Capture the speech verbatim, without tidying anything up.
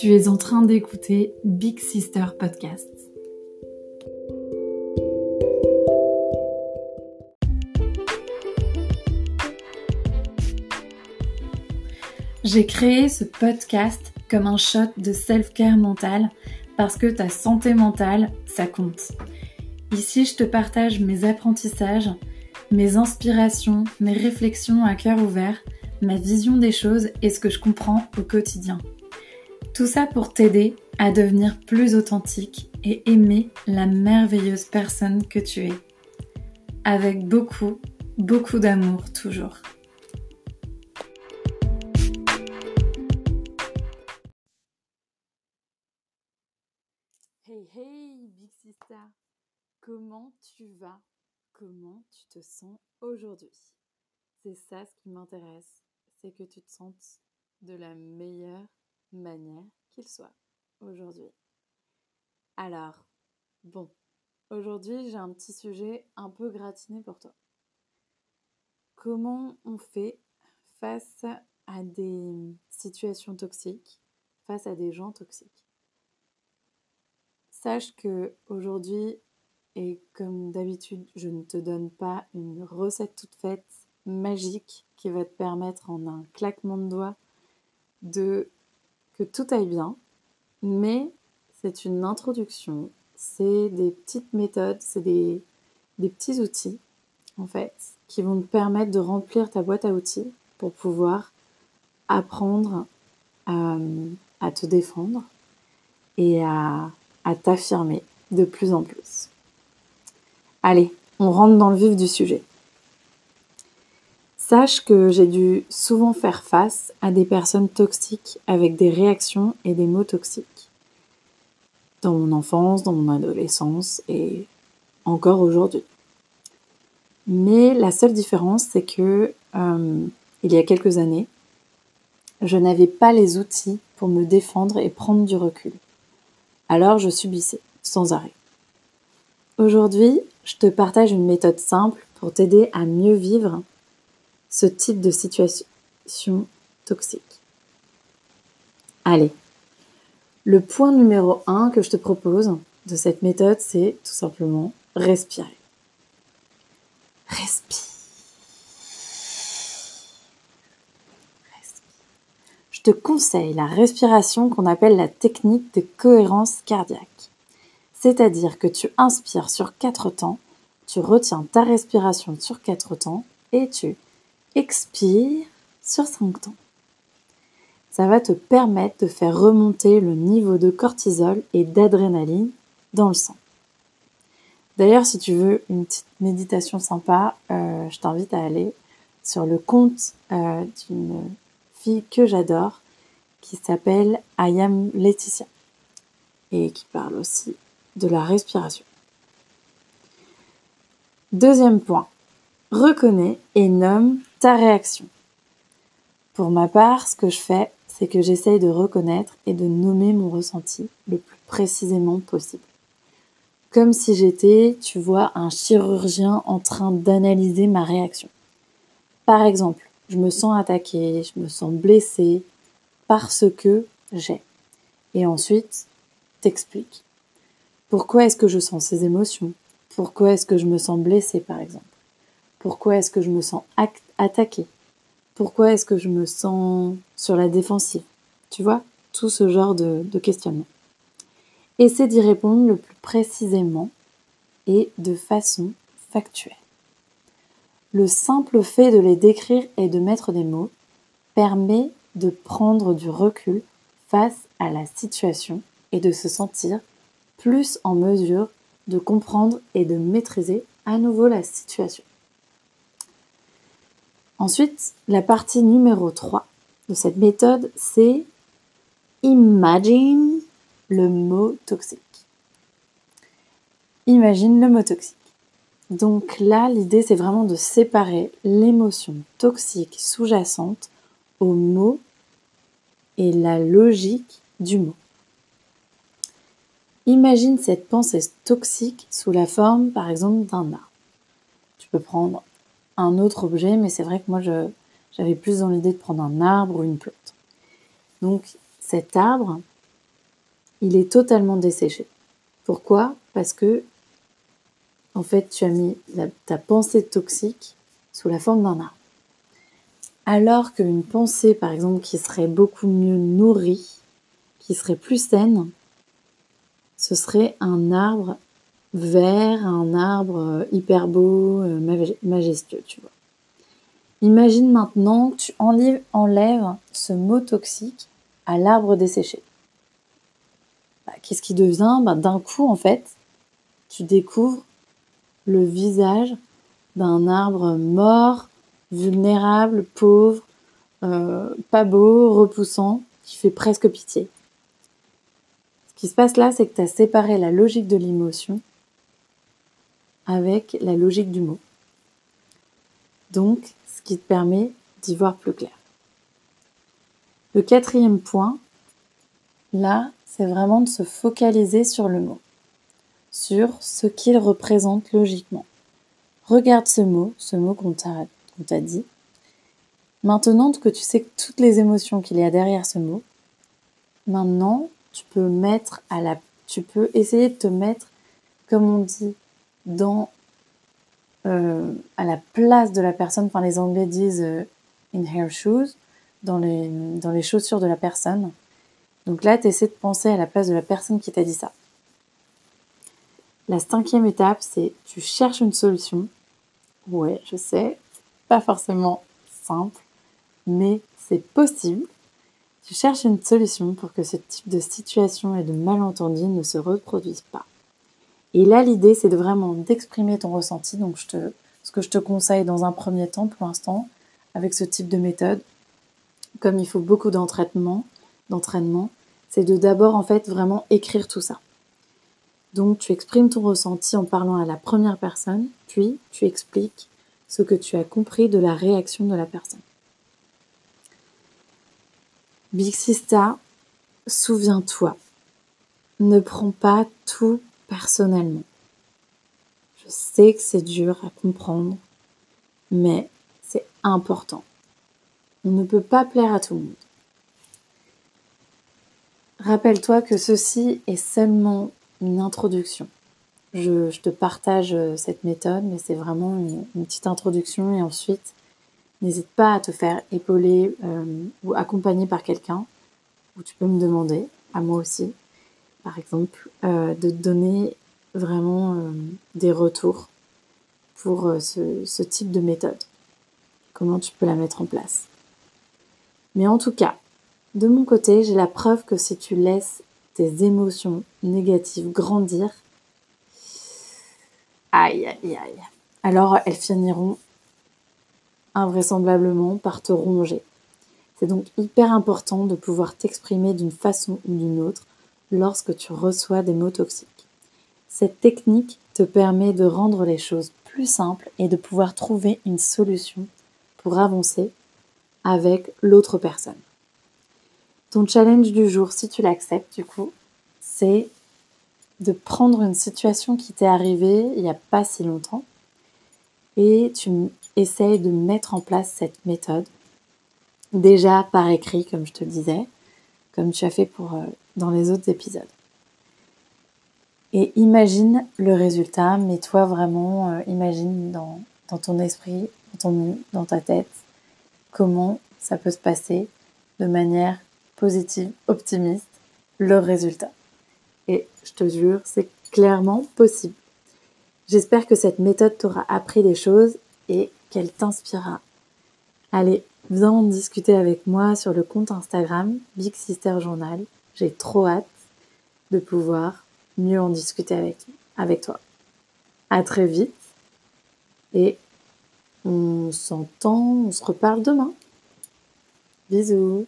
Tu es en train d'écouter Big Sister Podcast. J'ai créé ce podcast comme un shot de self-care mental parce que ta santé mentale, ça compte. Ici, je te partage mes apprentissages, mes inspirations, mes réflexions à cœur ouvert, ma vision des choses et ce que je comprends au quotidien. Tout ça pour t'aider à devenir plus authentique et aimer la merveilleuse personne que tu es. Avec beaucoup, beaucoup d'amour toujours. Hey hey Big Sister, comment tu vas? Comment tu te sens aujourd'hui? C'est ça ce qui m'intéresse, c'est que tu te sentes de la meilleure manière qu'il soit aujourd'hui. Alors, bon, aujourd'hui j'ai un petit sujet un peu gratiné pour toi. Comment on fait face à des situations toxiques, face à des gens toxiques? Sache que aujourd'hui, et comme d'habitude, je ne te donne pas une recette toute faite, magique, qui va te permettre en un claquement de doigts de que tout aille bien, mais c'est une introduction, c'est des petites méthodes, c'est des, des petits outils, en fait, qui vont te permettre de remplir ta boîte à outils pour pouvoir apprendre à, à te défendre et à... à t'affirmer de plus en plus. Allez, on rentre dans le vif du sujet. Sache que j'ai dû souvent faire face à des personnes toxiques avec des réactions et des mots toxiques. Dans mon enfance, dans mon adolescence et encore aujourd'hui. Mais la seule différence, c'est que euh, il y a quelques années, je n'avais pas les outils pour me défendre et prendre du recul. Alors je subissais, sans arrêt. Aujourd'hui, je te partage une méthode simple pour t'aider à mieux vivre ce type de situation toxique. Allez, le point numéro un que je te propose de cette méthode, c'est tout simplement respirer. Respire. Je te conseille la respiration qu'on appelle la technique de cohérence cardiaque. C'est-à-dire que tu inspires sur quatre temps, tu retiens ta respiration sur quatre temps et tu expires sur cinq temps. Ça va te permettre de faire remonter le niveau de cortisol et d'adrénaline dans le sang. D'ailleurs, si tu veux une petite méditation sympa, euh, je t'invite à aller sur le compte euh, d'une... fille que j'adore, qui s'appelle Ayam Laetitia et qui parle aussi de la respiration. Deuxième point, reconnais et nomme ta réaction. Pour ma part, ce que je fais, c'est que j'essaye de reconnaître et de nommer mon ressenti le plus précisément possible. Comme si j'étais, tu vois, un chirurgien en train d'analyser ma réaction. Par exemple, je me sens attaquée, je me sens blessée parce que j'ai. Et ensuite, t'expliques. Pourquoi est-ce que je sens ces émotions? Pourquoi est-ce que je me sens blessée, par exemple? Pourquoi est-ce que je me sens act- attaquée? Pourquoi est-ce que je me sens sur la défensive? Tu vois, tout ce genre de, de questionnement. Essaie d'y répondre le plus précisément et de façon factuelle. Le simple fait de les décrire et de mettre des mots permet de prendre du recul face à la situation et de se sentir plus en mesure de comprendre et de maîtriser à nouveau la situation. Ensuite, la partie numéro trois de cette méthode, c'est imagine le mot toxique. Imagine le mot toxique. Donc là, l'idée, c'est vraiment de séparer l'émotion toxique sous-jacente au mot et la logique du mot. Imagine cette pensée toxique sous la forme, par exemple, d'un arbre. Tu peux prendre un autre objet, mais c'est vrai que moi, je, j'avais plus dans l'idée de prendre un arbre ou une plante. Donc cet arbre, il est totalement desséché. Pourquoi ? Parce que, en fait, tu as mis la, ta pensée toxique sous la forme d'un arbre. Alors qu'une pensée, par exemple, qui serait beaucoup mieux nourrie, qui serait plus saine, ce serait un arbre vert, un arbre hyper beau, majestueux, tu vois. Imagine maintenant que tu enlèves, enlèves ce mot toxique à l'arbre desséché. Bah, qu'est-ce qui devient ? Bah, d'un coup, en fait, tu découvres le visage d'un arbre mort, vulnérable, pauvre, euh, pas beau, repoussant, qui fait presque pitié. Ce qui se passe là, c'est que tu as séparé la logique de l'émotion avec la logique du mot. Donc, ce qui te permet d'y voir plus clair. Le quatrième point, là, c'est vraiment de se focaliser sur le mot, sur ce qu'il représente logiquement. Regarde ce mot, ce mot qu'on t'a, qu'on t'a dit. Maintenant que tu sais toutes les émotions qu'il y a derrière ce mot, maintenant, tu peux, mettre à la, tu peux essayer de te mettre, comme on dit, dans... Euh, à la place de la personne, enfin les Anglais disent euh, in her shoes, dans les, dans les chaussures de la personne. Donc là, tu essaies de penser à la place de la personne qui t'a dit ça. La cinquième étape, c'est tu cherches une solution. Ouais, je sais, pas forcément simple, mais c'est possible. Tu cherches une solution pour que ce type de situation et de malentendu ne se reproduisent pas. Et là, l'idée, c'est de vraiment d'exprimer ton ressenti. Donc, je te, ce que je te conseille dans un premier temps, pour l'instant, avec ce type de méthode, comme il faut beaucoup d'entraînement, d'entraînement, c'est de d'abord, en fait, vraiment écrire tout ça. Donc, tu exprimes ton ressenti en parlant à la première personne, puis tu expliques ce que tu as compris de la réaction de la personne. Big Sister, souviens-toi, ne prends pas tout personnellement. Je sais que c'est dur à comprendre, mais c'est important. On ne peut pas plaire à tout le monde. Rappelle-toi que ceci est seulement une introduction. Je, je te partage cette méthode, mais c'est vraiment une, une petite introduction et ensuite, n'hésite pas à te faire épauler euh, ou accompagner par quelqu'un, ou tu peux me demander, à moi aussi, par exemple, euh, de te donner vraiment euh, des retours pour euh, ce, ce type de méthode. Comment tu peux la mettre en place. Mais en tout cas, de mon côté, j'ai la preuve que si tu laisses tes émotions négatives grandir, aïe, aïe, aïe, alors elles finiront invraisemblablement par te ronger. C'est donc hyper important de pouvoir t'exprimer d'une façon ou d'une autre lorsque tu reçois des mots toxiques. Cette technique te permet de rendre les choses plus simples et de pouvoir trouver une solution pour avancer avec l'autre personne. Ton challenge du jour, si tu l'acceptes du coup, c'est de prendre une situation qui t'est arrivée il n'y a pas si longtemps et tu essayes de mettre en place cette méthode, déjà par écrit comme je te le disais, comme tu as fait pour... Euh, dans les autres épisodes. Et imagine le résultat, mets-toi vraiment, euh, imagine dans, dans ton esprit, dans, ton, dans ta tête, comment ça peut se passer de manière positive, optimiste, le résultat. Et je te jure, c'est clairement possible. J'espère que cette méthode t'aura appris des choses et qu'elle t'inspirera. Allez, viens en discuter avec moi sur le compte Instagram Big Sister Journal. J'ai trop hâte de pouvoir mieux en discuter avec, avec toi. À très vite et on s'entend, on se reparle demain. Bisous.